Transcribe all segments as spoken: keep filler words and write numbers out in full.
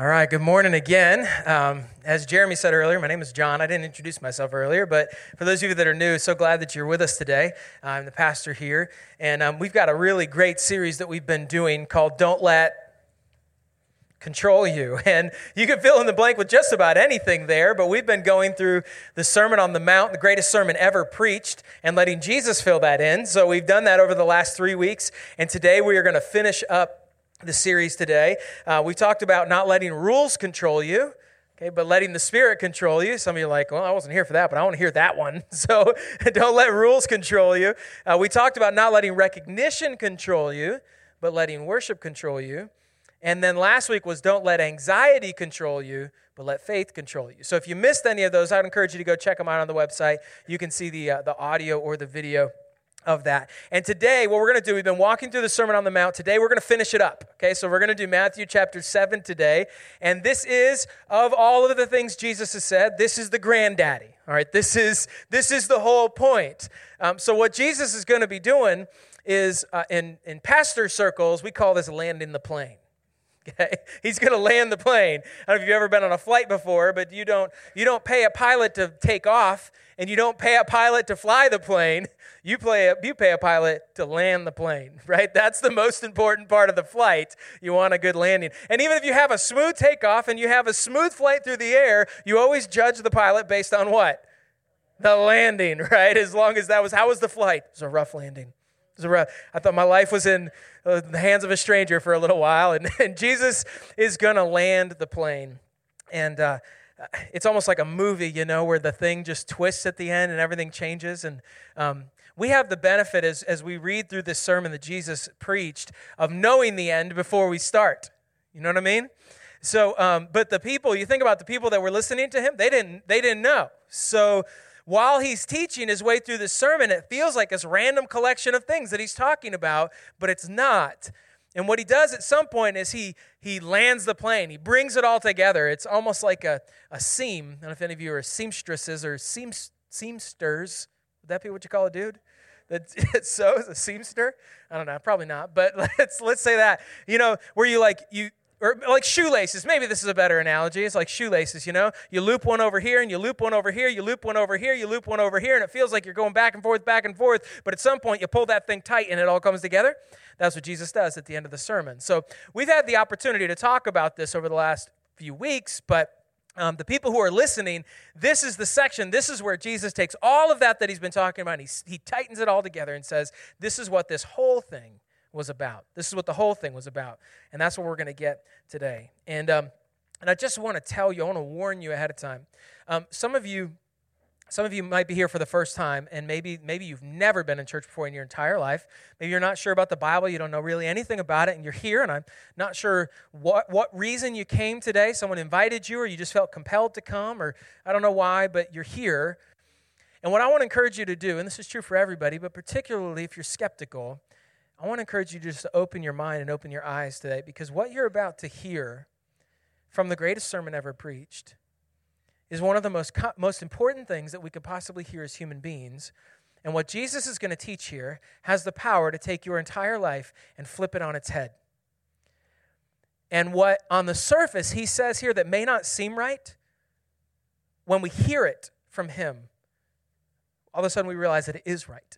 All right, good morning again. Um, as Jeremy said earlier, my name is John. I didn't introduce myself earlier, but for those of you that are new, so glad that you're with us today. I'm the pastor here, and um, we've got a really great series that we've been doing called Don't Let Control You, and you can fill in the blank with just about anything there, but we've been going through the Sermon on the Mount, the greatest sermon ever preached, and letting Jesus fill that in. So we've done that over the last three weeks, and today we are going to finish up the series today. Uh, we talked about not letting rules control you, okay, but letting the Spirit control you. Some of you are like, well, I wasn't here for that, but I want to hear that one. So don't let rules control you. Uh, we talked about not letting recognition control you, but letting worship control you. And then last week was don't let anxiety control you, but let faith control you. So if you missed any of those, I'd encourage you to go check them out on the website. You can see the uh, the audio or the video of that. And today, what we're going to do, we've been walking through the Sermon on the Mount. Today, we're going to finish it up. Okay, so we're going to do Matthew chapter seven today. And this is, of all of the things Jesus has said, this is the granddaddy. All right, this is this is the whole point. Um, so what Jesus is going to be doing is, uh, in, in pastor circles, we call this landing the plane. Okay? He's going to land the plane. I don't know if you've ever been on a flight before, but you don't you don't pay a pilot to take off, and you don't pay a pilot to fly the plane. You, play a, you pay a pilot to land the plane, right? That's the most important part of the flight. You want a good landing. And even if you have a smooth takeoff and you have a smooth flight through the air, you always judge the pilot based on what? The landing, right? As long as that was, how was the flight? It was a rough landing. I thought my life was in the hands of a stranger for a little while, and, and Jesus is going to land the plane. And uh, it's almost like a movie, you know, where the thing just twists at the end and everything changes. And um, we have the benefit as, as we read through this sermon that Jesus preached of knowing the end before we start. You know what I mean? So, um, but the people, you think about the people that were listening to him, they didn't, they didn't know. So while he's teaching his way through this sermon, it feels like this random collection of things that he's talking about, but it's not. And what he does at some point is he he lands the plane. He brings it all together. It's almost like a, a seam. I don't know if any of you are seamstresses or seam, seamsters. Would that be what you call a dude? That sews, a seamster? I don't know. Probably not. But let's let's say that. You know, where you like you. Or like shoelaces, maybe this is a better analogy. It's like shoelaces, you know? You loop one over here, and you loop one over here, you loop one over here, you loop one over here, and it feels like you're going back and forth, back and forth, but at some point you pull that thing tight and it all comes together. That's what Jesus does at the end of the sermon. So we've had the opportunity to talk about this over the last few weeks, but um, the people who are listening, this is the section, this is where Jesus takes all of that that he's been talking about, and he, he tightens it all together and says, this is what this whole thing was about. This is what the whole thing was about, and that's what we're going to get today. And um, and I just want to tell you, I want to warn you ahead of time. Um, some of you, some of you might be here for the first time, and maybe maybe you've never been in church before in your entire life. Maybe you're not sure about the Bible, you don't know really anything about it, and you're here, and I'm not sure what what reason you came today. Someone invited you, or you just felt compelled to come, or I don't know why, but you're here. And what I want to encourage you to do, and this is true for everybody, but particularly if you're skeptical, I want to encourage you just to open your mind and open your eyes today, because what you're about to hear from the greatest sermon ever preached is one of the most co- most important things that we could possibly hear as human beings. And what Jesus is going to teach here has the power to take your entire life and flip it on its head. And what on the surface he says here that may not seem right, when we hear it from him, all of a sudden we realize that it is right.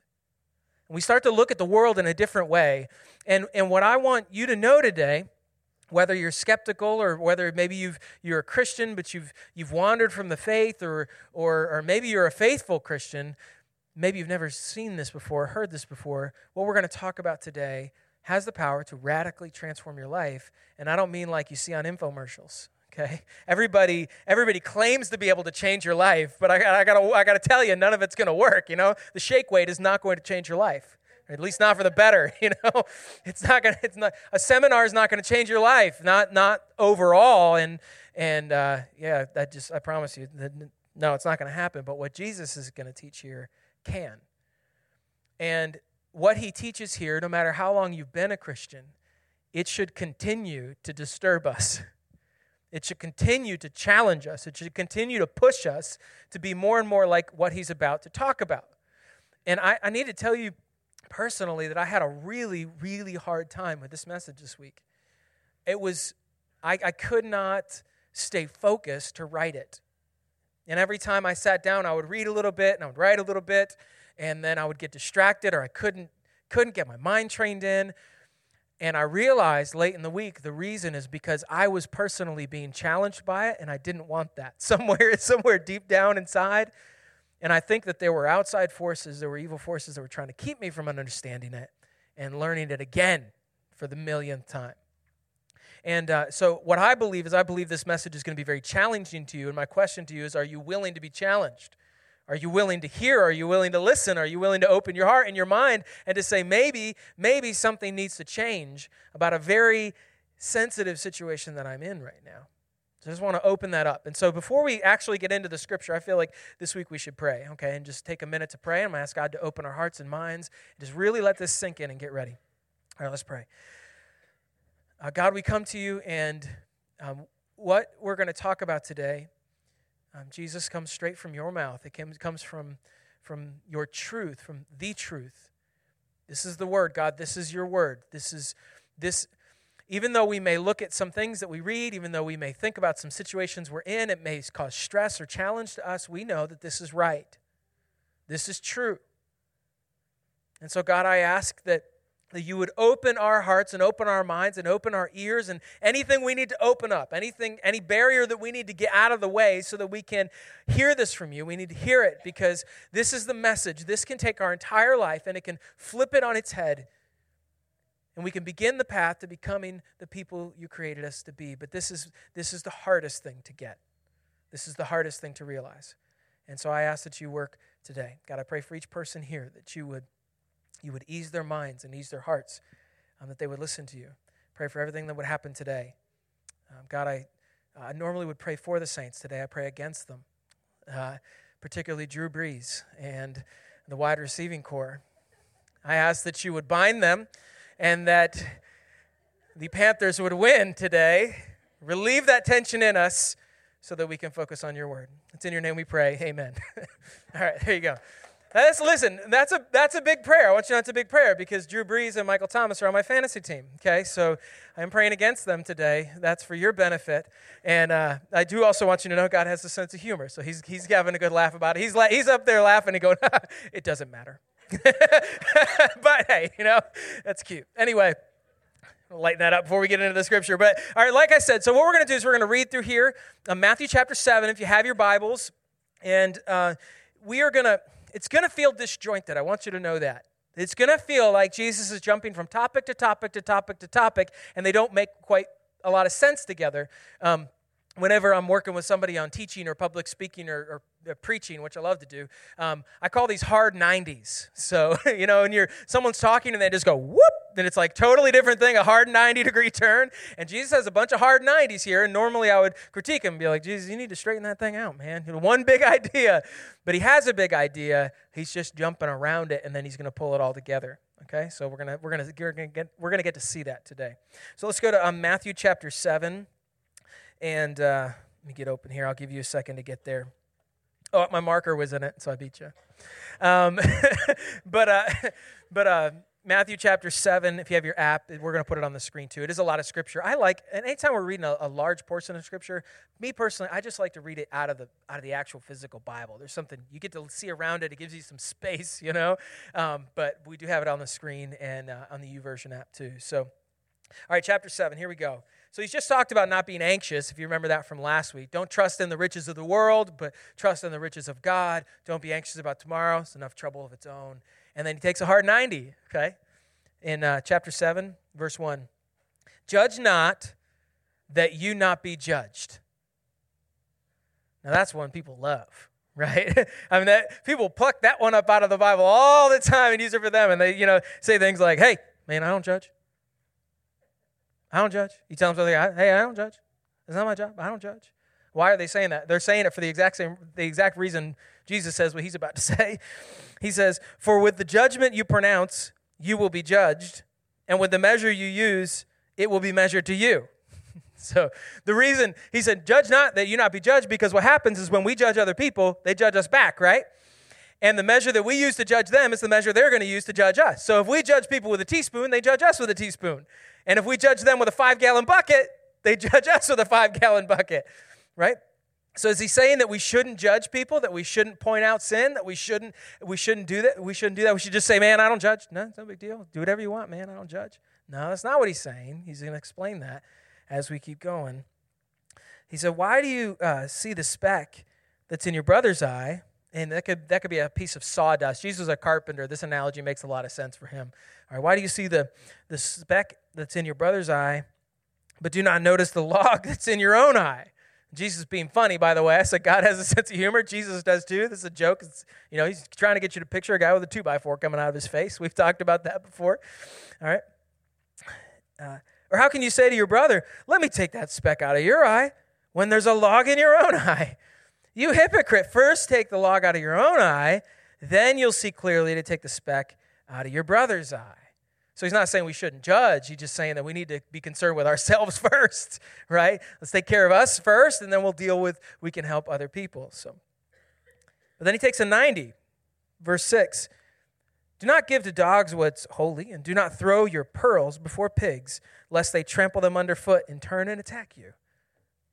We start to look at the world in a different way. And and what I want you to know today, whether you're skeptical or whether maybe you've you're a Christian but you've you've wandered from the faith, or or or maybe you're a faithful Christian, maybe you've never seen this before, heard this before, what we're going to talk about today has the power to radically transform your life. And I don't mean like you see on infomercials. Okay, everybody, everybody claims to be able to change your life, but I, I gotta, I gotta tell you, none of it's gonna work. You know, the shake weight is not going to change your life, at least not for the better. You know, it's not gonna, it's not a seminar is not gonna change your life, not, not overall. And and uh, yeah, that just, I promise you, that, no, it's not gonna happen. But what Jesus is gonna teach here can, and what he teaches here, no matter how long you've been a Christian, it should continue to disturb us. It should continue to challenge us. It should continue to push us to be more and more like what he's about to talk about. And I, I need to tell you personally that I had a really, really hard time with this message this week. It was, I, I could not stay focused to write it. And every time I sat down, I would read a little bit, and I would write a little bit, and then I would get distracted, or I couldn't couldn't get my mind trained in. And I realized late in the week, the reason is because I was personally being challenged by it, and I didn't want that. Somewhere, somewhere deep down inside. And I think that there were outside forces, there were evil forces that were trying to keep me from understanding it and learning it again for the millionth time. And uh, so what I believe is I believe this message is going to be very challenging to you. And my question to you is, are you willing to be challenged? Are you willing to hear? Are you willing to listen? Are you willing to open your heart and your mind and to say, maybe, maybe something needs to change about a very sensitive situation that I'm in right now? So I just want to open that up. And so before we actually get into the scripture, I feel like this week we should pray, okay? And just take a minute to pray. I'm going to ask God to open our hearts and minds. And just really let this sink in and get ready. All right, let's pray. Uh, God, we come to you, and um, what we're going to talk about today, Um, Jesus, comes straight from your mouth. It came, comes from, from your truth, from the truth. This is the word, God. This is your word. This is this. Even though we may look at some things that we read, even though we may think about some situations we're in, it may cause stress or challenge to us, we know that this is right. This is true. And so, God, I ask that, that you would open our hearts and open our minds and open our ears and anything we need to open up, anything, any barrier that we need to get out of the way so that we can hear this from you. We need to hear it because this is the message. This can take our entire life and it can flip it on its head. And we can begin the path to becoming the people you created us to be. But this is this is the hardest thing to get. This is the hardest thing to realize. And so I ask that you work today. God, I pray for each person here that you would You would ease their minds and ease their hearts, um, that they would listen to you. Pray for everything that would happen today. Um, God, I, uh, I normally would pray for the saints. Today I pray against them, uh, particularly Drew Brees and the wide receiving corps. I ask that you would bind them and that the Panthers would win today. Relieve that tension in us so that we can focus on your word. It's in your name we pray. Amen. All right, there you go. Now that's, listen, that's a that's a big prayer. I want you to know it's a big prayer because Drew Brees and Michael Thomas are on my fantasy team, okay? So I'm praying against them today. That's for your benefit. And uh, I do also want you to know God has a sense of humor, so he's he's having a good laugh about it. He's la- he's up there laughing and going, it doesn't matter. But hey, you know, that's cute. Anyway, I'll lighten that up before we get into the scripture. But all right, like I said, so what we're going to do is we're going to read through here, uh, Matthew chapter seven, if you have your Bibles. And uh, we are going to... It's going to feel disjointed. I want you to know that. It's going to feel like Jesus is jumping from topic to topic to topic to topic, and they don't make quite a lot of sense together. Um, whenever I'm working with somebody on teaching or public speaking or, or uh, preaching, which I love to do, um, I call these hard nineties. So, you know, and you're someone's talking, and they just go, whoop, then it's like totally different thing, a hard ninety-degree turn. And Jesus has a bunch of hard nineties here, and normally I would critique him and be like, Jesus, you need to straighten that thing out, man. One big idea. But he has a big idea. He's just jumping around it, and then he's going to pull it all together. Okay? So we're going to we're going to we're going to get we're going to get to see that today. So let's go to um, Matthew chapter seven. And uh, let me get open here. I'll give you a second to get there. Oh, my marker was in it, so I beat you. Um, but uh, but uh, Matthew chapter seven, if you have your app, we're going to put it on the screen too. It is a lot of scripture. I like, and anytime we're reading a, a large portion of scripture, me personally, I just like to read it out of the out of the actual physical Bible. There's something, you get to see around it. It gives you some space, you know. Um, but we do have it on the screen and uh, on the YouVersion app too. So, all right, chapter seven, here we go. So he's just talked about not being anxious, if you remember that from last week. Don't trust in the riches of the world, but trust in the riches of God. Don't be anxious about tomorrow. It's enough trouble of its own. And then he takes a hard ninety, okay? In uh, chapter seven, verse one. Judge not that you not be judged. Now that's one people love, right? I mean, that, people pluck that one up out of the Bible all the time and use it for them. And they, you know, say things like, hey, man, I don't judge. I don't judge. You tell them something, hey, I don't judge. It's not my job. I don't judge. Why are they saying that? They're saying it for the exact same, the exact reason Jesus says what he's about to say. He says, for with the judgment you pronounce, you will be judged, and with the measure you use, it will be measured to you. So the reason, he said, judge not that you not be judged, because what happens is when we judge other people, they judge us back, right? And the measure that we use to judge them is the measure they're going to use to judge us. So if we judge people with a teaspoon, they judge us with a teaspoon. And if we judge them with a five-gallon bucket, They judge us with a five-gallon bucket, right? So is he saying that we shouldn't judge people, that we shouldn't point out sin, that we shouldn't we shouldn't do that? We shouldn't do that. We should just say, man, I don't judge. No, it's no big deal. Do whatever you want, man. I don't judge. No, that's not what he's saying. He's going to explain that as we keep going. He said, why do you uh, see the speck that's in your brother's eye? And that could that could be a piece of sawdust. Jesus was a carpenter. This analogy makes a lot of sense for him. All right, why do you see the, the speck that's in your brother's eye, but do not notice the log that's in your own eye? Jesus being funny, by the way. I said God has a sense of humor. Jesus does too. This is a joke. It's, you know, he's trying to get you to picture a guy with a two by four coming out of his face. We've talked about that before. All right. Uh, or how can you say to your brother, let me take that speck out of your eye when there's a log in your own eye? You hypocrite. First take the log out of your own eye, then you'll see clearly to take the speck out of your brother's eye. So he's not saying we shouldn't judge. He's just saying that we need to be concerned with ourselves first, right? Let's take care of us first, and then we'll deal with, we can help other people. So, but then he takes a ninety, verse six. Do not give to dogs what's holy, and do not throw your pearls before pigs, lest they trample them underfoot and turn and attack you.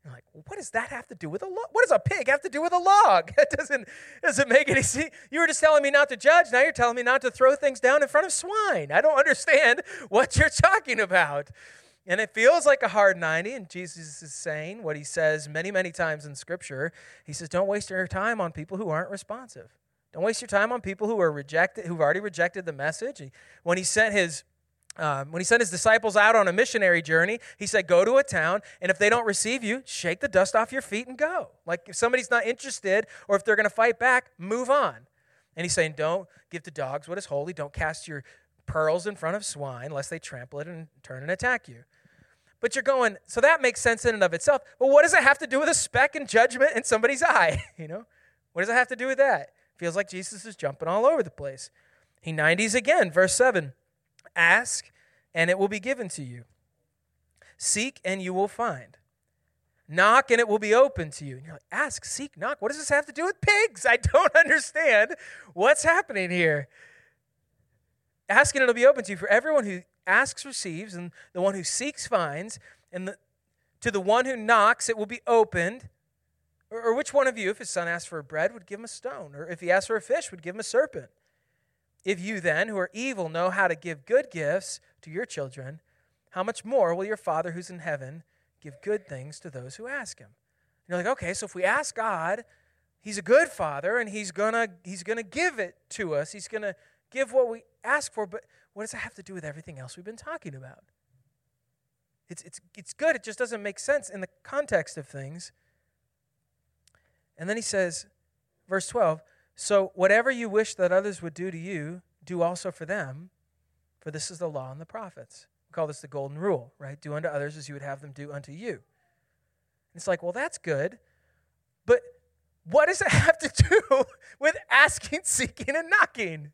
You're like, well, what does that have to do with a log? What does a pig have to do with a log? That doesn't, doesn't make any sense. You were just telling me not to judge. Now you're telling me not to throw things down in front of swine. I don't understand what you're talking about. And it feels like a hard ninety, and Jesus is saying what he says many, many times in Scripture. He says, don't waste your time on people who aren't responsive. Don't waste your time on people who are rejected, who've already rejected the message. When he sent his Um, when he sent his disciples out on a missionary journey, he said, go to a town, and if they don't receive you, shake the dust off your feet and go. Like, if somebody's not interested or if they're going to fight back, move on. And he's saying, don't give to dogs what is holy. Don't cast your pearls in front of swine, lest they trample it and turn and attack you. But you're going, so that makes sense in and of itself. Well, what does it have to do with a speck and judgment in somebody's eye? You know, what does it have to do with that? Feels like Jesus is jumping all over the place. He nineties again, verse seven. Ask, and it will be given to you. Seek, and you will find. Knock, and it will be open to you. And you're like, ask, seek, knock. What does this have to do with pigs? I don't understand what's happening here. Ask, and it will be open to you. For everyone who asks receives, and the one who seeks finds, and the, to the one who knocks it will be opened. Or, or which one of you, if his son asked for bread, would give him a stone? Or if he asked for a fish, would give him a serpent? If you then, who are evil, know how to give good gifts to your children, how much more will your Father who's in heaven give good things to those who ask him? And you're like, okay, so if we ask God, he's a good Father, and he's gonna he's gonna give it to us. He's gonna give what we ask for, but what does it have to do with everything else we've been talking about? It's it's it's good, it just doesn't make sense in the context of things. And then he says, verse twelve, so whatever you wish that others would do to you, do also for them, for this is the law and the prophets. We call this the golden rule, right? Do unto others as you would have them do unto you. And it's like, well, that's good, but what does it have to do with asking, seeking, and knocking?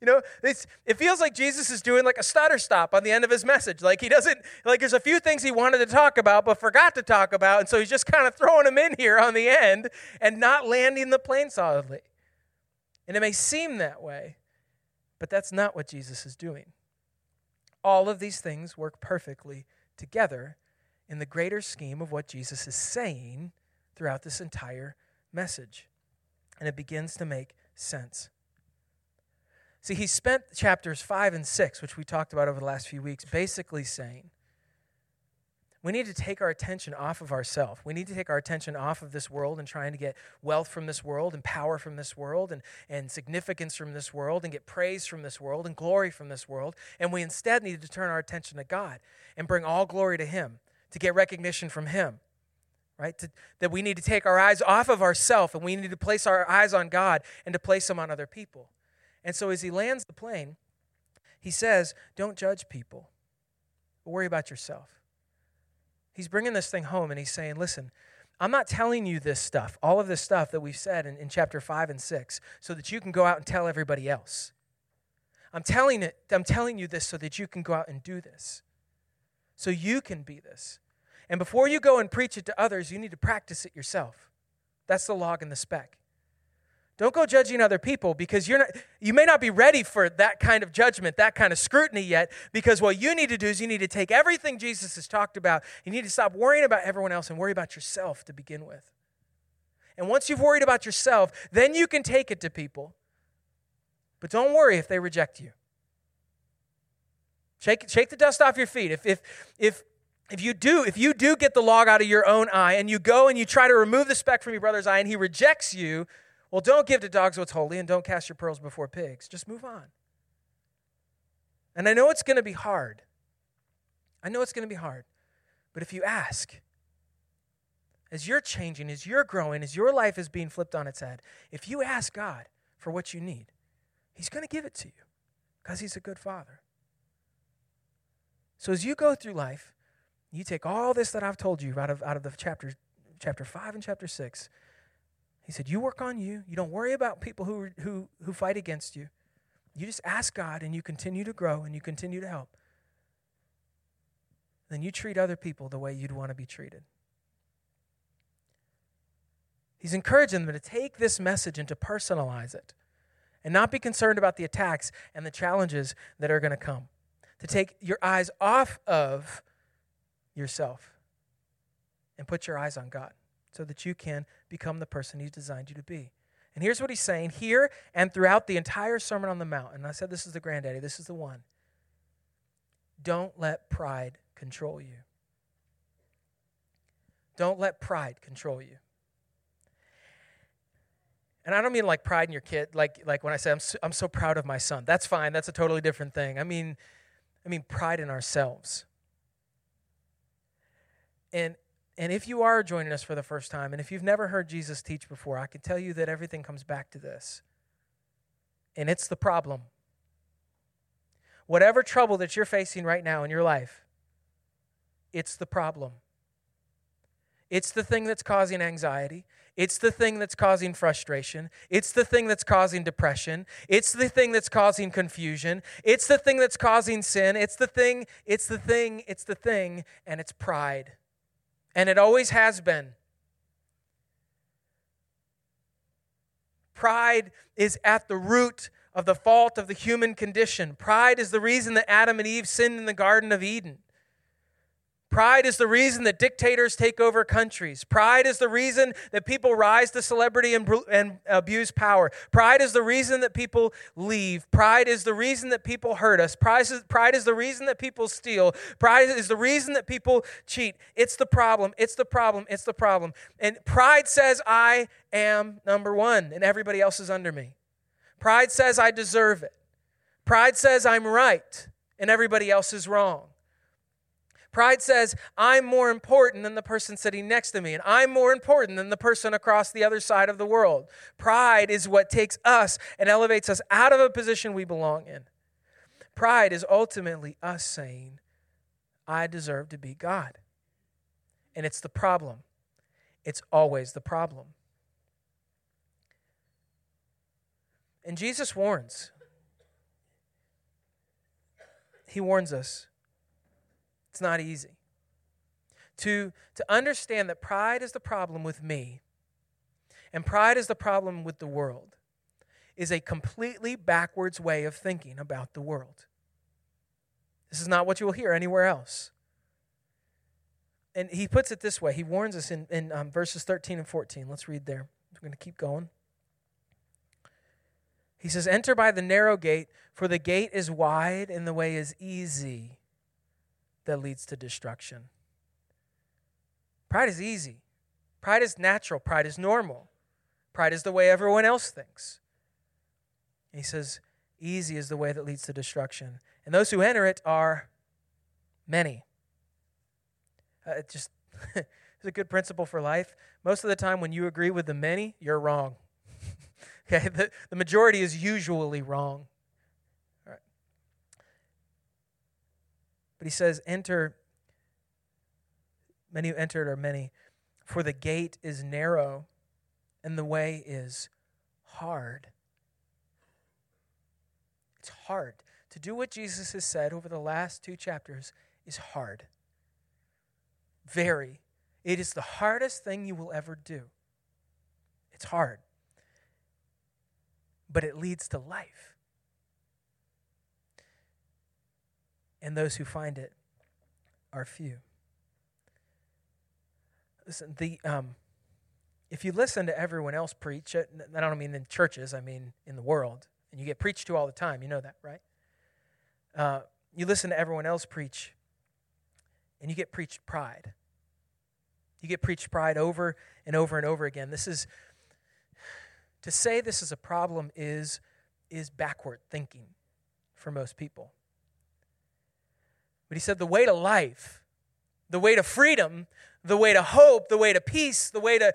You know, it's, it feels like Jesus is doing like a stutter stop on the end of his message. Like he doesn't, like there's a few things he wanted to talk about but forgot to talk about, and so he's just kind of throwing them in here on the end and not landing the plane solidly. And it may seem that way, but that's not what Jesus is doing. All of these things work perfectly together in the greater scheme of what Jesus is saying throughout this entire message. And it begins to make sense. See, he spent chapters five and six, which we talked about over the last few weeks, basically saying, we need to take our attention off of ourselves. We need to take our attention off of this world and trying to get wealth from this world and power from this world and, and significance from this world and get praise from this world and glory from this world. And we instead need to turn our attention to God and bring all glory to him, to get recognition from him, right? To, that we need to take our eyes off of ourselves and we need to place our eyes on God and to place them on other people. And so as he lands the plane, he says, don't judge people, but worry about yourself. He's bringing this thing home, and he's saying, listen, I'm not telling you this stuff, all of this stuff that we've said in, in chapter five and six, so that you can go out and tell everybody else. I'm telling it. I'm telling you this so that you can go out and do this, so you can be this. And before you go and preach it to others, you need to practice it yourself. That's the log and the speck. Don't go judging other people, because you're not, you may not be ready for that kind of judgment, that kind of scrutiny yet, because what you need to do is you need to take everything Jesus has talked about. You need to stop worrying about everyone else and worry about yourself to begin with. And once you've worried about yourself, then you can take it to people. But don't worry if they reject you. Shake, shake the dust off your feet. If, if, if, If you do, if you do get the log out of your own eye and you go and you try to remove the speck from your brother's eye and he rejects you, well, don't give to dogs what's holy and don't cast your pearls before pigs. Just move on. And I know it's going to be hard. I know it's going to be hard. But if you ask, as you're changing, as you're growing, as your life is being flipped on its head, if you ask God for what you need, he's going to give it to you because he's a good father. So as you go through life, you take all this that I've told you out of out of the chapter, chapter five and chapter six. He said, you work on you. You don't worry about people who who who fight against you. You just ask God and you continue to grow and you continue to help. Then you treat other people the way you'd want to be treated. He's encouraging them to take this message and to personalize it and not be concerned about the attacks and the challenges that are going to come. To take your eyes off of yourself and put your eyes on God so that you can become the person he's designed you to be. And here's what he's saying here and throughout the entire Sermon on the Mount. And I said this is the granddaddy, this is the one. Don't let pride control you. Don't let pride control you. And I don't mean like pride in your kid, like like when I say I'm so, I'm so proud of my son. That's fine, that's a totally different thing. I mean I mean pride in ourselves. And and if you are joining us for the first time, and if you've never heard Jesus teach before, I can tell you that everything comes back to this. And it's the problem. Whatever trouble that you're facing right now in your life, it's the problem. It's the thing that's causing anxiety. It's the thing that's causing frustration. It's the thing that's causing depression. It's the thing that's causing confusion. It's the thing that's causing sin. It's the thing, it's the thing, it's the thing, and it's pride. And it always has been. Pride is at the root of the fault of the human condition. Pride is the reason that Adam and Eve sinned in the Garden of Eden. Pride is the reason that dictators take over countries. Pride is the reason that people rise to celebrity and, and abuse power. Pride is the reason that people leave. Pride is the reason that people hurt us. Pride is, pride is the reason that people steal. Pride is the reason that people cheat. It's the problem. It's the problem. It's the problem. And pride says, I am number one, and everybody else is under me. Pride says, I deserve it. Pride says, I'm right, and everybody else is wrong. Pride says, I'm more important than the person sitting next to me, and I'm more important than the person across the other side of the world. Pride is what takes us and elevates us out of a position we belong in. Pride is ultimately us saying, I deserve to be God. And it's the problem. It's always the problem. And Jesus warns. He warns us. It's not easy. To, to understand that pride is the problem with me and pride is the problem with the world is a completely backwards way of thinking about the world. This is not what you will hear anywhere else. And he puts it this way. He warns us in, in um, verses thirteen and fourteen. Let's read there. We're going to keep going. He says, enter by the narrow gate, for the gate is wide and the way is easy that leads to destruction. Pride is easy. Pride is natural. Pride is normal. Pride is the way everyone else thinks. And he says, easy is the way that leads to destruction. And those who enter it are many. Uh, it just it's a good principle for life. Most of the time when you agree with the many, you're wrong. Okay, the, the majority is usually wrong. But he says, enter, many who entered are many, for the gate is narrow and the way is hard. It's hard. To do what Jesus has said over the last two chapters is hard. Very. It is the hardest thing you will ever do. It's hard. but it leads to life. And those who find it are few. Listen, the um, if you listen to everyone else preach, I don't mean in churches, I mean in the world, and you get preached to all the time, you know that, right? Uh, you listen to everyone else preach, and you get preached pride. You get preached pride over and over and over again. This is, to say this is a problem is, is backward thinking for most people. But he said the way to life, the way to freedom, the way to hope, the way to peace, the way to...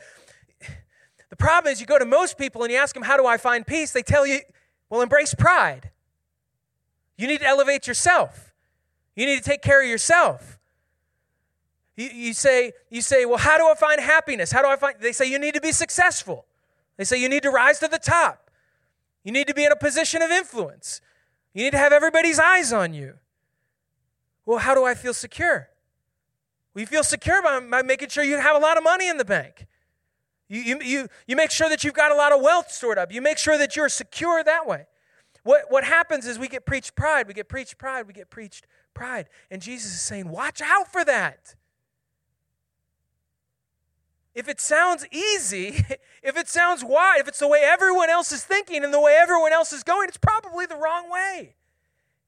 The problem is you go to most people and you ask them, how do I find peace? They tell you, well, embrace pride. You need to elevate yourself. You need to take care of yourself. You, you say, you say, well, how do I find happiness? How do I find... They say you need to be successful. They say you need to rise to the top. You need to be in a position of influence. You need to have everybody's eyes on you. Well, how do I feel secure? Well, you feel secure by, by making sure you have a lot of money in the bank. You, you, you, you make sure that you've got a lot of wealth stored up. You make sure that you're secure that way. What, what happens is we get preached pride, we get preached pride, we get preached pride. And Jesus is saying, watch out for that. If it sounds easy, if it sounds wide, if it's the way everyone else is thinking and the way everyone else is going, it's probably the wrong way.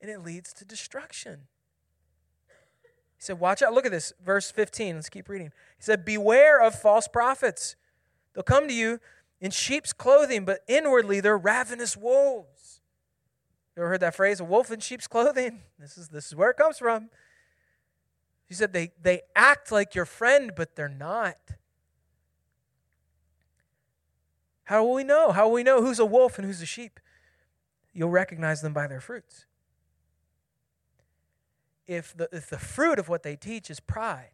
And it leads to destruction. He said, watch out. Look at this, verse fifteen. Let's keep reading. He said, beware of false prophets. They'll come to you in sheep's clothing, but inwardly they're ravenous wolves. You ever heard that phrase, a wolf in sheep's clothing? This is, this is where it comes from. He said, they, they act like your friend, but they're not. How will we know? How will we know who's a wolf and who's a sheep? You'll recognize them by their fruits. If the, if the fruit of what they teach is pride,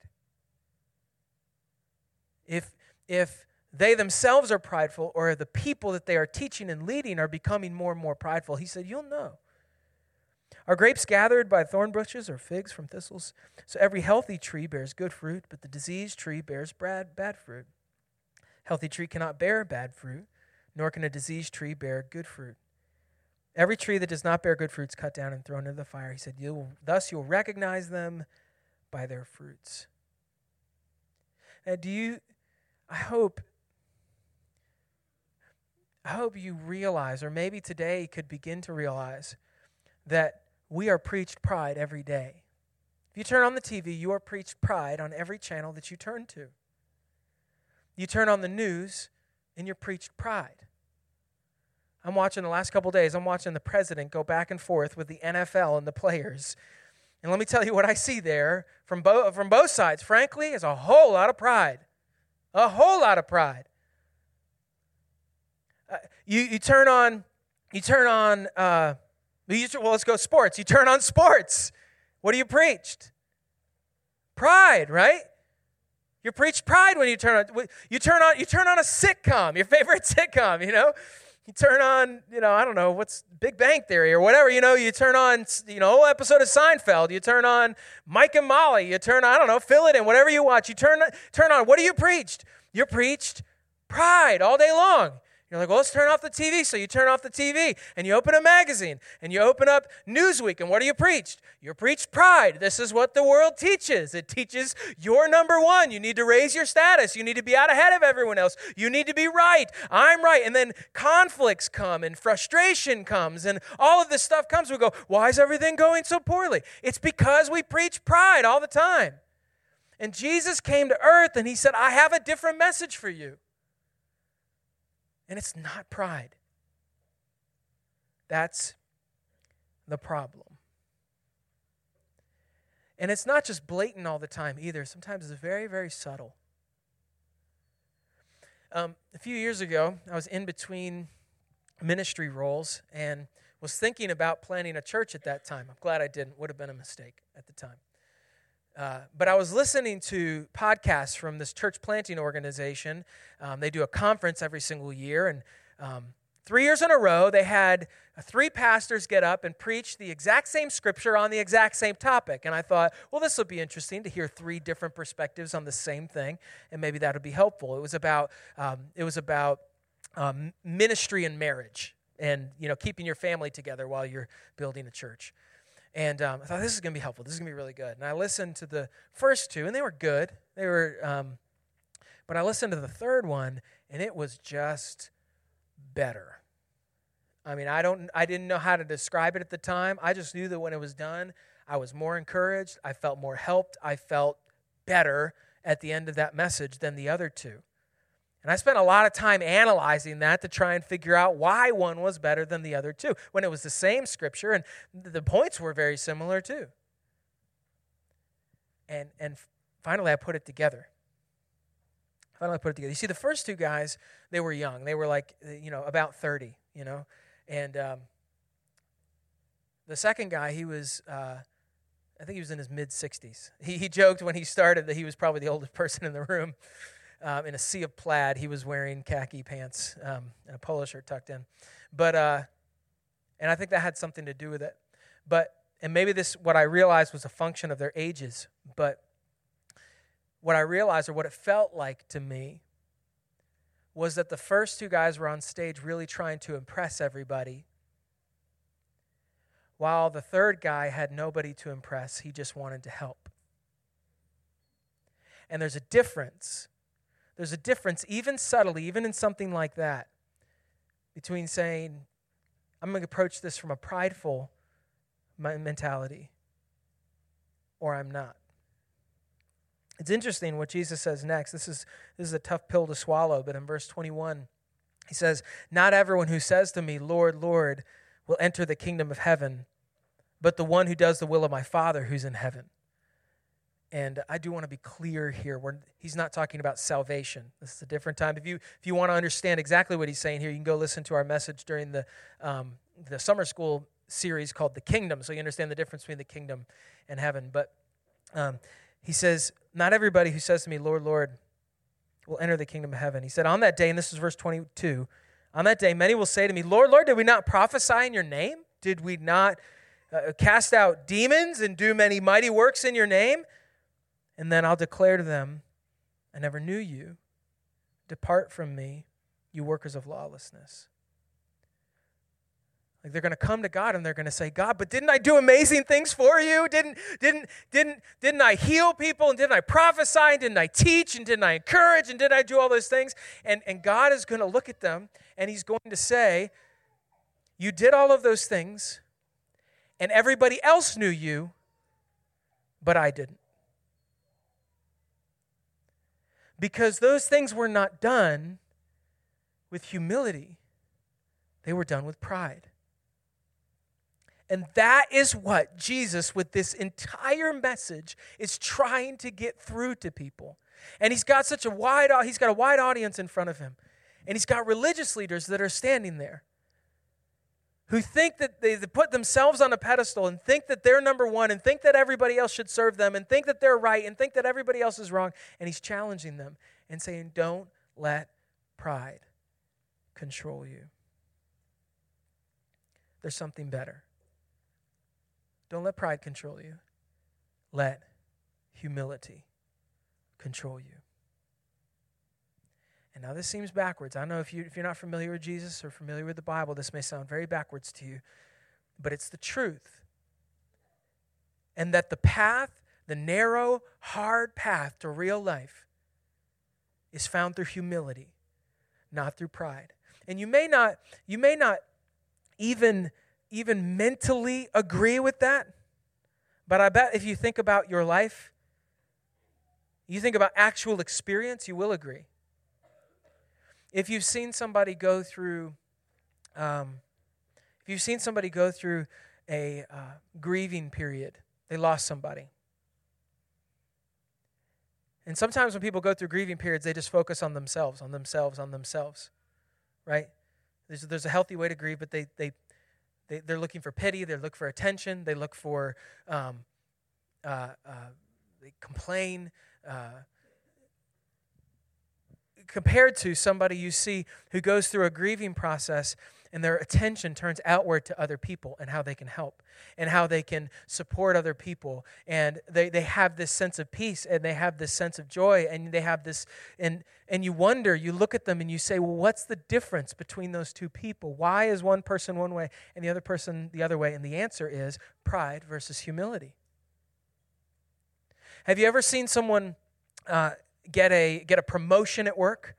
if, if they themselves are prideful, or the people that they are teaching and leading are becoming more and more prideful, he said, you'll know. Are grapes gathered by thorn bushes or figs from thistles? So every healthy tree bears good fruit, but the diseased tree bears bad, bad fruit. Healthy tree cannot bear bad fruit, nor can a diseased tree bear good fruit. Every tree that does not bear good fruit is cut down and thrown into the fire. He said, you'll, thus you'll recognize them by their fruits. Now, do you, I hope, I hope you realize, or maybe today could begin to realize, that we are preached pride every day. If you turn on the T V, you are preached pride on every channel that you turn to. You turn on the news, and you're preached pride. I'm watching the last couple days, I'm watching the president go back and forth with the N F L and the players. And let me tell you what I see there from, bo- from both sides, frankly, is a whole lot of pride. A whole lot of pride. Uh, you, you turn on, you turn on, uh, you, well, let's go sports. You turn on sports. What do you preached? Pride, right? You preach pride when you turn on, you turn on, you turn on a sitcom, your favorite sitcom, you know? You turn on, you know, I don't know, what's Big Bang Theory or whatever, you know, you turn on, you know, a whole episode of Seinfeld, you turn on Mike and Molly, you turn on, I don't know, Fill It In, whatever you watch, you turn, turn on, what are you preached? You're preached pride all day long. You're like, well, let's turn off the T V. So you turn off the T V and you open a magazine and you open up Newsweek and what are you preached? You're preached pride. This is what the world teaches. It teaches you're number one. You need to raise your status. You need to be out ahead of everyone else. You need to be right. I'm right. And then conflicts come and frustration comes and all of this stuff comes. We go, why is everything going so poorly? It's because we preach pride all the time. And Jesus came to earth and he said, I have a different message for you. And it's not pride. That's the problem. And it's not just blatant all the time either. Sometimes it's very, very subtle. Um, a few years ago, I was in between ministry roles and was thinking about planning a church at that time. I'm glad I didn't. Would have been a mistake at the time. Uh, but I was listening to podcasts from this church planting organization. Um, they do a conference every single year. And um, three years in a row, they had three pastors get up and preach the exact same scripture on the exact same topic. And I thought, well, this will be interesting to hear three different perspectives on the same thing. And maybe that would be helpful. It was about, um, it was about um, ministry and marriage. and, you know, keeping your family together while you're building a church. And um, I thought, this is going to be helpful. This is going to be really good. And I listened to the first two, and they were good. They were, um, but I listened to the third one, and it was just better. I mean, I don't, I didn't know how to describe it at the time. I just knew that when it was done, I was more encouraged. I felt more helped. I felt better at the end of that message than the other two. And I spent a lot of time analyzing that to try and figure out why one was better than the other two, when it was the same scripture and the points were very similar too. And and finally, I put it together. Finally, put it together. You see, the first two guys, they were young. They were like, you know, about thirty, you know. And um, the second guy, he was, uh, I think he was in his mid-sixties. He, he joked when he started that he was probably the oldest person in the room. Um, in a sea of plaid, he was wearing khaki pants um, and a polo shirt tucked in. But, uh, and I think that had something to do with it. But, and maybe this, what I realized was a function of their ages, but what I realized, or what it felt like to me, was that the first two guys were on stage really trying to impress everybody, while the third guy had nobody to impress. He just wanted to help. And there's a difference. There's a difference, even subtly, even in something like that, between saying, I'm going to approach this from a prideful mentality, or I'm not. It's interesting what Jesus says next. This is, this is a tough pill to swallow, but in verse twenty-one, he says, not everyone who says to me, Lord, Lord, will enter the kingdom of heaven, but the one who does the will of my Father who's in heaven. And I do want to be clear here. We're, he's not talking about salvation. This is a different time. If you if you want to understand exactly what he's saying here, you can go listen to our message during the um, the summer school series called The Kingdom, so you understand the difference between the kingdom and heaven. But um, he says, not everybody who says to me, Lord, Lord, will enter the kingdom of heaven. He said, on that day, and this is verse twenty-two, on that day many will say to me, Lord, Lord, did we not prophesy in your name? Did we not uh, cast out demons and do many mighty works in your name? And then I'll declare to them, I never knew you. Depart from me, you workers of lawlessness. Like, they're going to come to God and they're going to say, God, but didn't I do amazing things for you? Didn't didn't didn't didn't I heal people? And didn't I prophesy? And didn't I teach? And didn't I encourage? And didn't I do all those things? And and God is going to look at them and he's going to say, you did all of those things and everybody else knew you, but I didn't. Because those things were not done with humility. They were done with pride. And that is what Jesus, with this entire message, is trying to get through to people. And he's got such a wide, he's got a wide audience in front of him. And he's got religious leaders that are standing there who think that they put themselves on a pedestal and think that they're number one and think that everybody else should serve them and think that they're right and think that everybody else is wrong. And he's challenging them and saying, don't let pride control you. There's something better. Don't let pride control you. Let humility control you. And now this seems backwards. I know if, you, if you're not familiar with Jesus or familiar with the Bible, this may sound very backwards to you, but it's the truth. And that the path, the narrow, hard path to real life is found through humility, not through pride. And you may not, you may not even, even mentally agree with that, but I bet if you think about your life, you think about actual experience, you will agree. If you've seen somebody go through, um, if you've seen somebody go through a uh, grieving period, they lost somebody. And sometimes when people go through grieving periods, they just focus on themselves, on themselves, on themselves, right? There's, there's a healthy way to grieve, but they they they they're looking for pity, they look for attention, they look for, um, uh, uh, they complain. Uh, compared to somebody you see who goes through a grieving process and their attention turns outward to other people and how they can help and how they can support other people. And they, they have this sense of peace and they have this sense of joy and they have this, and and you wonder, you look at them and you say, well, what's the difference between those two people? Why is one person one way and the other person the other way? And the answer is pride versus humility. Have you ever seen someone uh, get a get a promotion at work?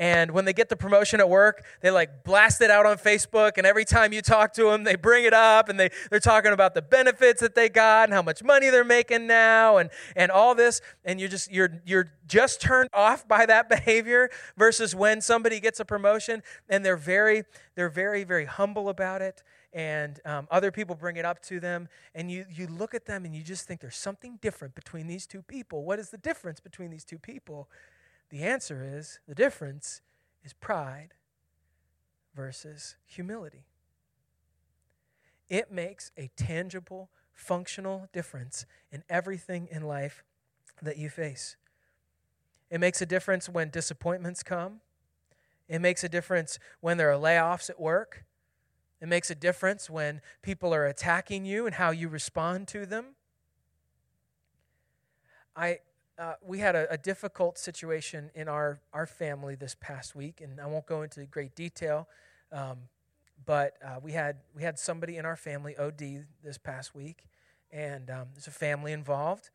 And when they get the promotion at work, they like blast it out on Facebook. And every time you talk to them, they bring it up. And they, they're talking about the benefits that they got and how much money they're making now and, and all this. And you're just, you're, you're just turned off by that behavior versus when somebody gets a promotion and they're very, they're very, very humble about it. And um, other people bring it up to them. And you, you look at them and you just think there's something different between these two people. What is the difference between these two people? The answer is, the difference is pride versus humility. It makes a tangible, functional difference in everything in life that you face. It makes a difference when disappointments come. It makes a difference when there are layoffs at work. It makes a difference when people are attacking you and how you respond to them. I... Uh, we had a, a difficult situation in our, our family this past week, and I won't go into great detail, um, but uh, we had we had somebody in our family O D this past week, and um, there's a family involved,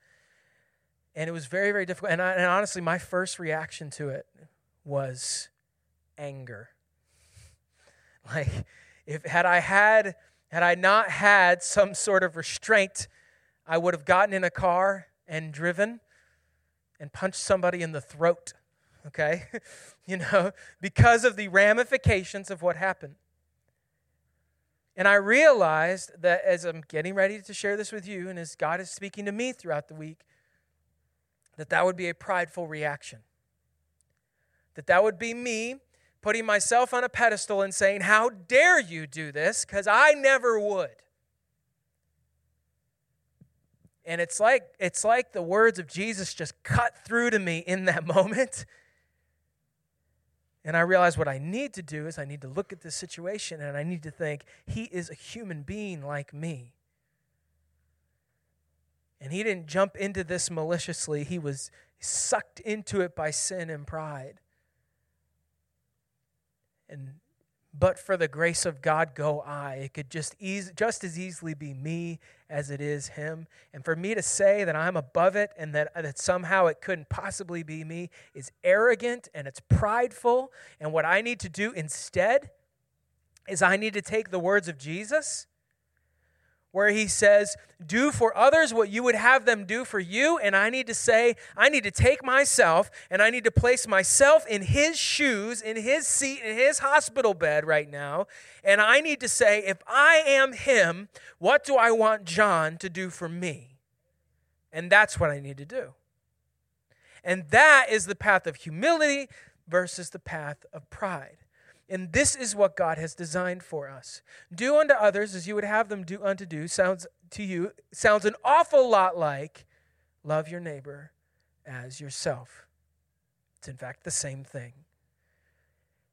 and it was very, very difficult. And, I, and honestly, my first reaction to it was anger. Like, if had I had had I not had some sort of restraint, I would have gotten in a car and driven and punch somebody in the throat, okay? You know, because of the ramifications of what happened. And I realized that as I'm getting ready to share this with you and as God is speaking to me throughout the week, that that would be a prideful reaction. That that would be me putting myself on a pedestal and saying, how dare you do this? Because I never would. And it's like it's like the words of Jesus just cut through to me in that moment. And I realize what I need to do is I need to look at this situation and I need to think, he is a human being like me. And he didn't jump into this maliciously. He was sucked into it by sin and pride. And but for the grace of God, go I. It could just eas- just as easily be me as it is him. And for me to say that I'm above it and that, that somehow it couldn't possibly be me is arrogant and it's prideful. And what I need to do instead is I need to take the words of Jesus where he says, do for others what you would have them do for you. And I need to say, I need to take myself and I need to place myself in his shoes, in his seat, in his hospital bed right now. And I need to say, if I am him, what do I want John to do for me? And that's what I need to do. And that is the path of humility versus the path of pride. And this is what God has designed for us. Do unto others as you would have them do unto do sounds to you sounds an awful lot like love your neighbor as yourself. It's in fact the same thing.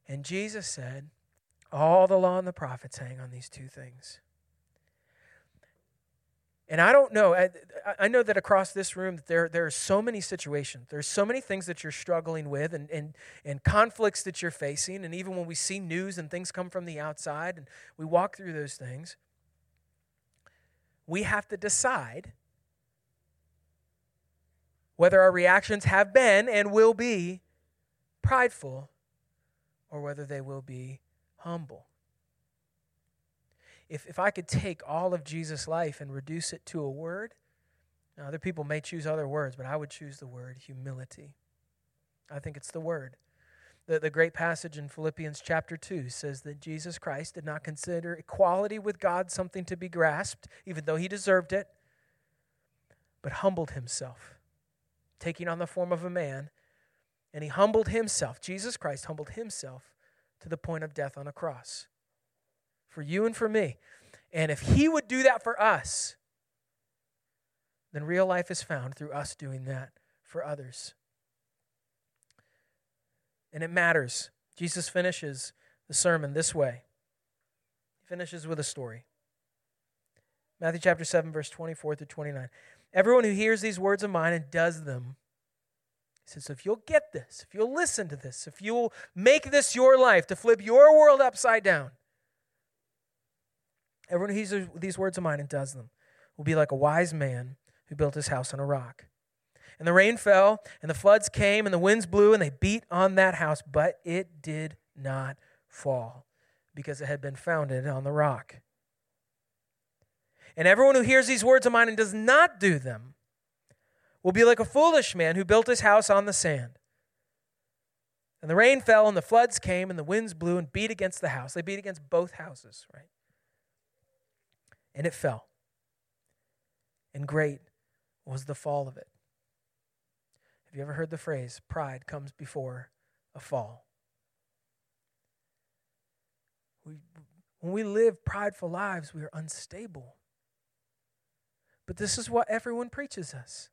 And Jesus said, all the law and the prophets hang on these two things. And I don't know, I, I know that across this room, there, there are so many situations. There's so many things that you're struggling with and, and, and conflicts that you're facing. And even when we see news and things come from the outside and we walk through those things, we have to decide whether our reactions have been and will be prideful or whether they will be humble. If if I could take all of Jesus' life and reduce it to a word, now other people may choose other words, but I would choose the word humility. I think it's the word. The, the great passage in Philippians chapter two says that Jesus Christ did not consider equality with God something to be grasped, even though he deserved it, but humbled himself, taking on the form of a man. And he humbled himself, Jesus Christ humbled himself to the point of death on a cross. For you and for me. And if he would do that for us, then real life is found through us doing that for others. And it matters. Jesus finishes the sermon this way. He finishes with a story. Matthew chapter seven, verse twenty-four through twenty-nine. Everyone who hears these words of mine and does them, he says, so if you'll get this, if you'll listen to this, if you'll make this your life, to flip your world upside down, everyone who hears these words of mine and does them will be like a wise man who built his house on a rock. And the rain fell, and the floods came, and the winds blew, and they beat on that house, but it did not fall, because it had been founded on the rock. And everyone who hears these words of mine and does not do them will be like a foolish man who built his house on the sand. And the rain fell, and the floods came, and the winds blew and beat against the house. They beat against both houses, right? And it fell. And great was the fall of it. Have you ever heard the phrase, pride comes before a fall? We, when we live prideful lives, we are unstable. But this is what everyone preaches us,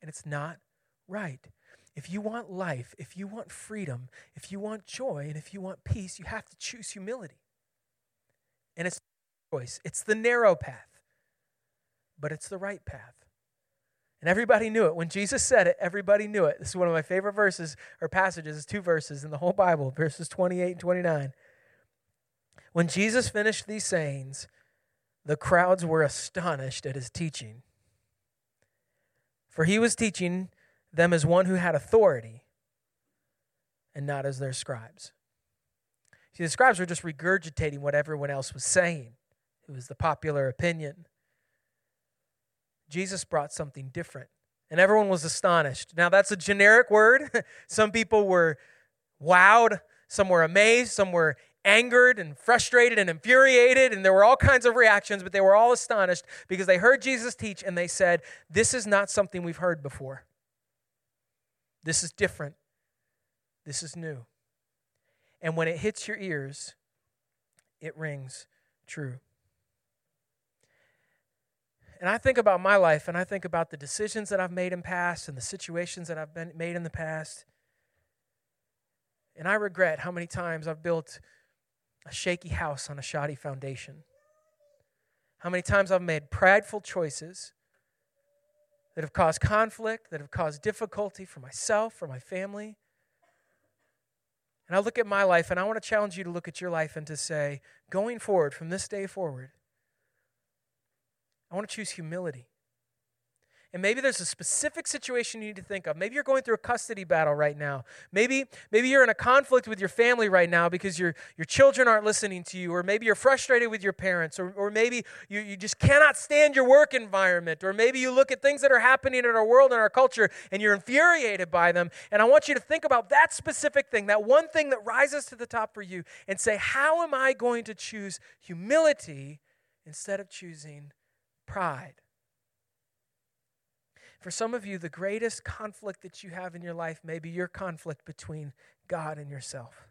and it's not right. If you want life, if you want freedom, if you want joy, and if you want peace, you have to choose humility. And it's not a choice. It's the narrow path. But it's the right path. And everybody knew it. When Jesus said it, everybody knew it. This is one of my favorite verses or passages. It's two verses in the whole Bible, verses twenty-eight and twenty-nine. When Jesus finished these sayings, the crowds were astonished at his teaching. For he was teaching them as one who had authority and not as their scribes. See, the scribes were just regurgitating what everyone else was saying. It was the popular opinion. Jesus brought something different, and everyone was astonished. Now, that's a generic word. Some people were wowed, some were amazed, some were angered and frustrated and infuriated, and there were all kinds of reactions, but they were all astonished because they heard Jesus teach, and they said, this is not something we've heard before. This is different. This is new. And when it hits your ears, it rings true. And I think about my life, and I think about the decisions that I've made in the past and the situations that I've been made in the past. And I regret how many times I've built a shaky house on a shoddy foundation. How many times I've made prideful choices that have caused conflict, that have caused difficulty for myself, for my family. And I look at my life, and I want to challenge you to look at your life and to say, going forward, from this day forward, I want to choose humility. And maybe there's a specific situation you need to think of. Maybe you're going through a custody battle right now. Maybe, maybe you're in a conflict with your family right now because your, your children aren't listening to you, or maybe you're frustrated with your parents, or, or maybe you, you just cannot stand your work environment, or maybe you look at things that are happening in our world and our culture and you're infuriated by them. And I want you to think about that specific thing, that one thing that rises to the top for you, and say, how am I going to choose humility instead of choosing pride? For some of you, the greatest conflict that you have in your life may be your conflict between God and yourself.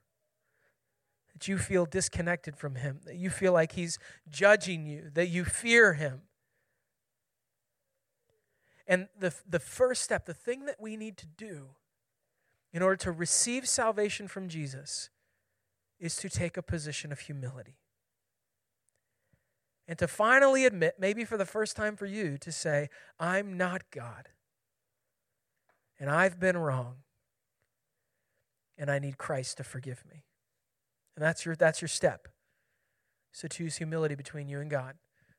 That you feel disconnected from Him, that you feel like He's judging you, that you fear Him. And the, the first step, the thing that we need to do in order to receive salvation from Jesus is to take a position of humility. And to finally admit, maybe for the first time for you, to say, I'm not God. And I've been wrong. And I need Christ to forgive me. And that's your, that's your step. So choose humility between you and God.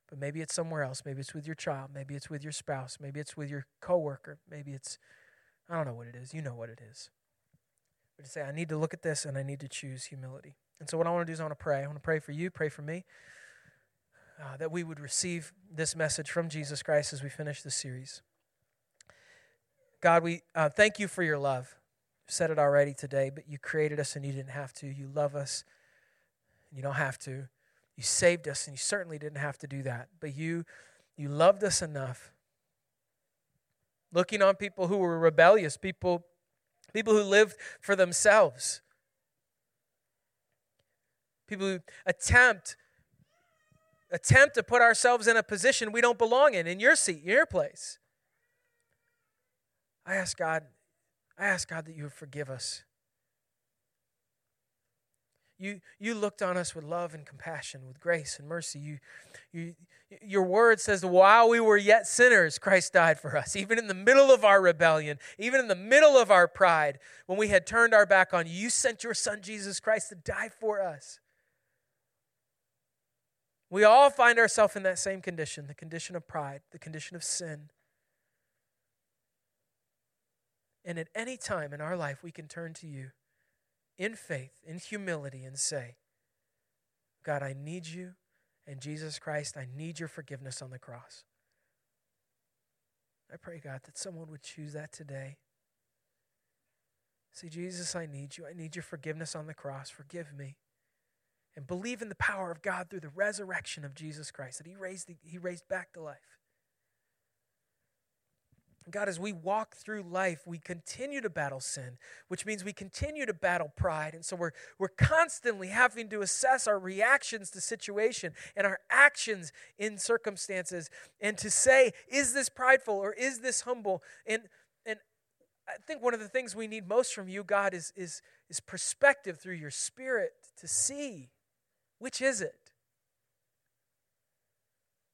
But maybe it's somewhere else. Maybe it's with your child. Maybe it's with your spouse. Maybe it's with your coworker. Maybe it's, I don't know what it is. You know what it is. But to say, I need to look at this and I need to choose humility. And so what I want to do is I want to pray. I want to pray for you, pray for me. Uh, that we would receive this message from Jesus Christ as we finish this series. God, we uh, thank you for your love. You've said it already today, but you created us and you didn't have to. You love us and you don't have to. You saved us and you certainly didn't have to do that. But you, you loved us enough. Looking on people who were rebellious, people, people who lived for themselves, people who attempt attempt to put ourselves in a position we don't belong in, in your seat, in your place. I ask God, I ask God that you would forgive us You you looked on us with love and compassion, with grace and mercy. You, you, your word says, while we were yet sinners, Christ died for us. Even in the middle of our rebellion, even in the middle of our pride, when we had turned our back on you, you sent your son, Jesus Christ, to die for us. We all find ourselves in that same condition, the condition of pride, the condition of sin. And at any time in our life, we can turn to you in faith, in humility, and say, God, I need you, and Jesus Christ, I need your forgiveness on the cross. I pray, God, that someone would choose that today. Say, Jesus, I need you. I need your forgiveness on the cross. Forgive me. And believe in the power of God through the resurrection of Jesus Christ, that he raised, the, he raised back to life. God, as we walk through life, we continue to battle sin, which means we continue to battle pride. And so we're, we're constantly having to assess our reactions to situation and our actions in circumstances, and to say, is this prideful or is this humble? And and I think one of the things we need most from you, God, is, is, is perspective through your Spirit to see, which is it?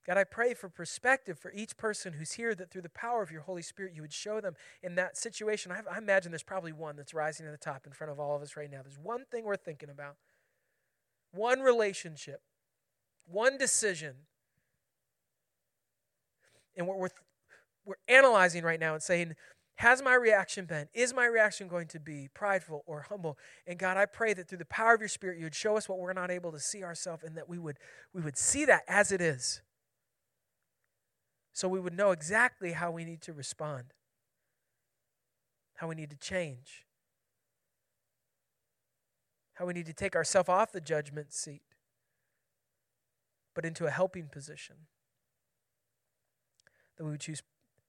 God, I pray for perspective for each person who's here, that through the power of your Holy Spirit, you would show them in that situation. I, I imagine there's probably one that's rising to the top in front of all of us right now. There's one thing we're thinking about, one relationship, one decision. And what we're, we're analyzing right now and saying, has my reaction been? Is my reaction going to be prideful or humble? And God, I pray that through the power of your Spirit, you would show us what we're not able to see ourselves, and that we would, we would see that as it is, so we would know exactly how we need to respond, how we need to change, how we need to take ourselves off the judgment seat, but into a helping position, that we would choose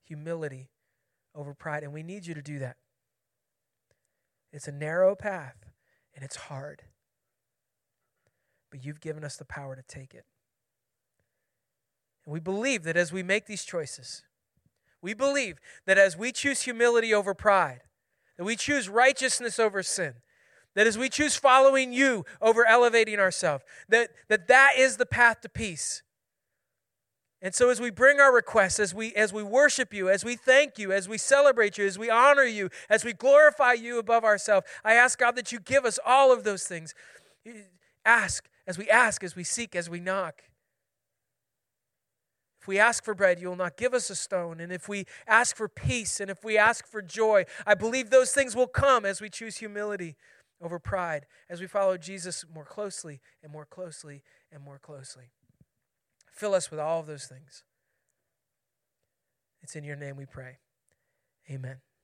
humility over pride. And we need you to do that. It's a narrow path, and it's hard, but you've given us the power to take it. And we believe that as we make these choices, we believe that as we choose humility over pride, that we choose righteousness over sin, that as we choose following you over elevating ourselves, that, that that is the path to peace. And so as we bring our requests, as we, as we worship you, as we thank you, as we celebrate you, as we honor you, as we glorify you above ourselves, I ask, God, that you give us all of those things. Ask, as we ask, as we seek, as we knock. If we ask for bread, you will not give us a stone. And if we ask for peace, and if we ask for joy, I believe those things will come as we choose humility over pride, as we follow Jesus more closely and more closely and more closely. Fill us with all of those things. It's in your name we pray. Amen.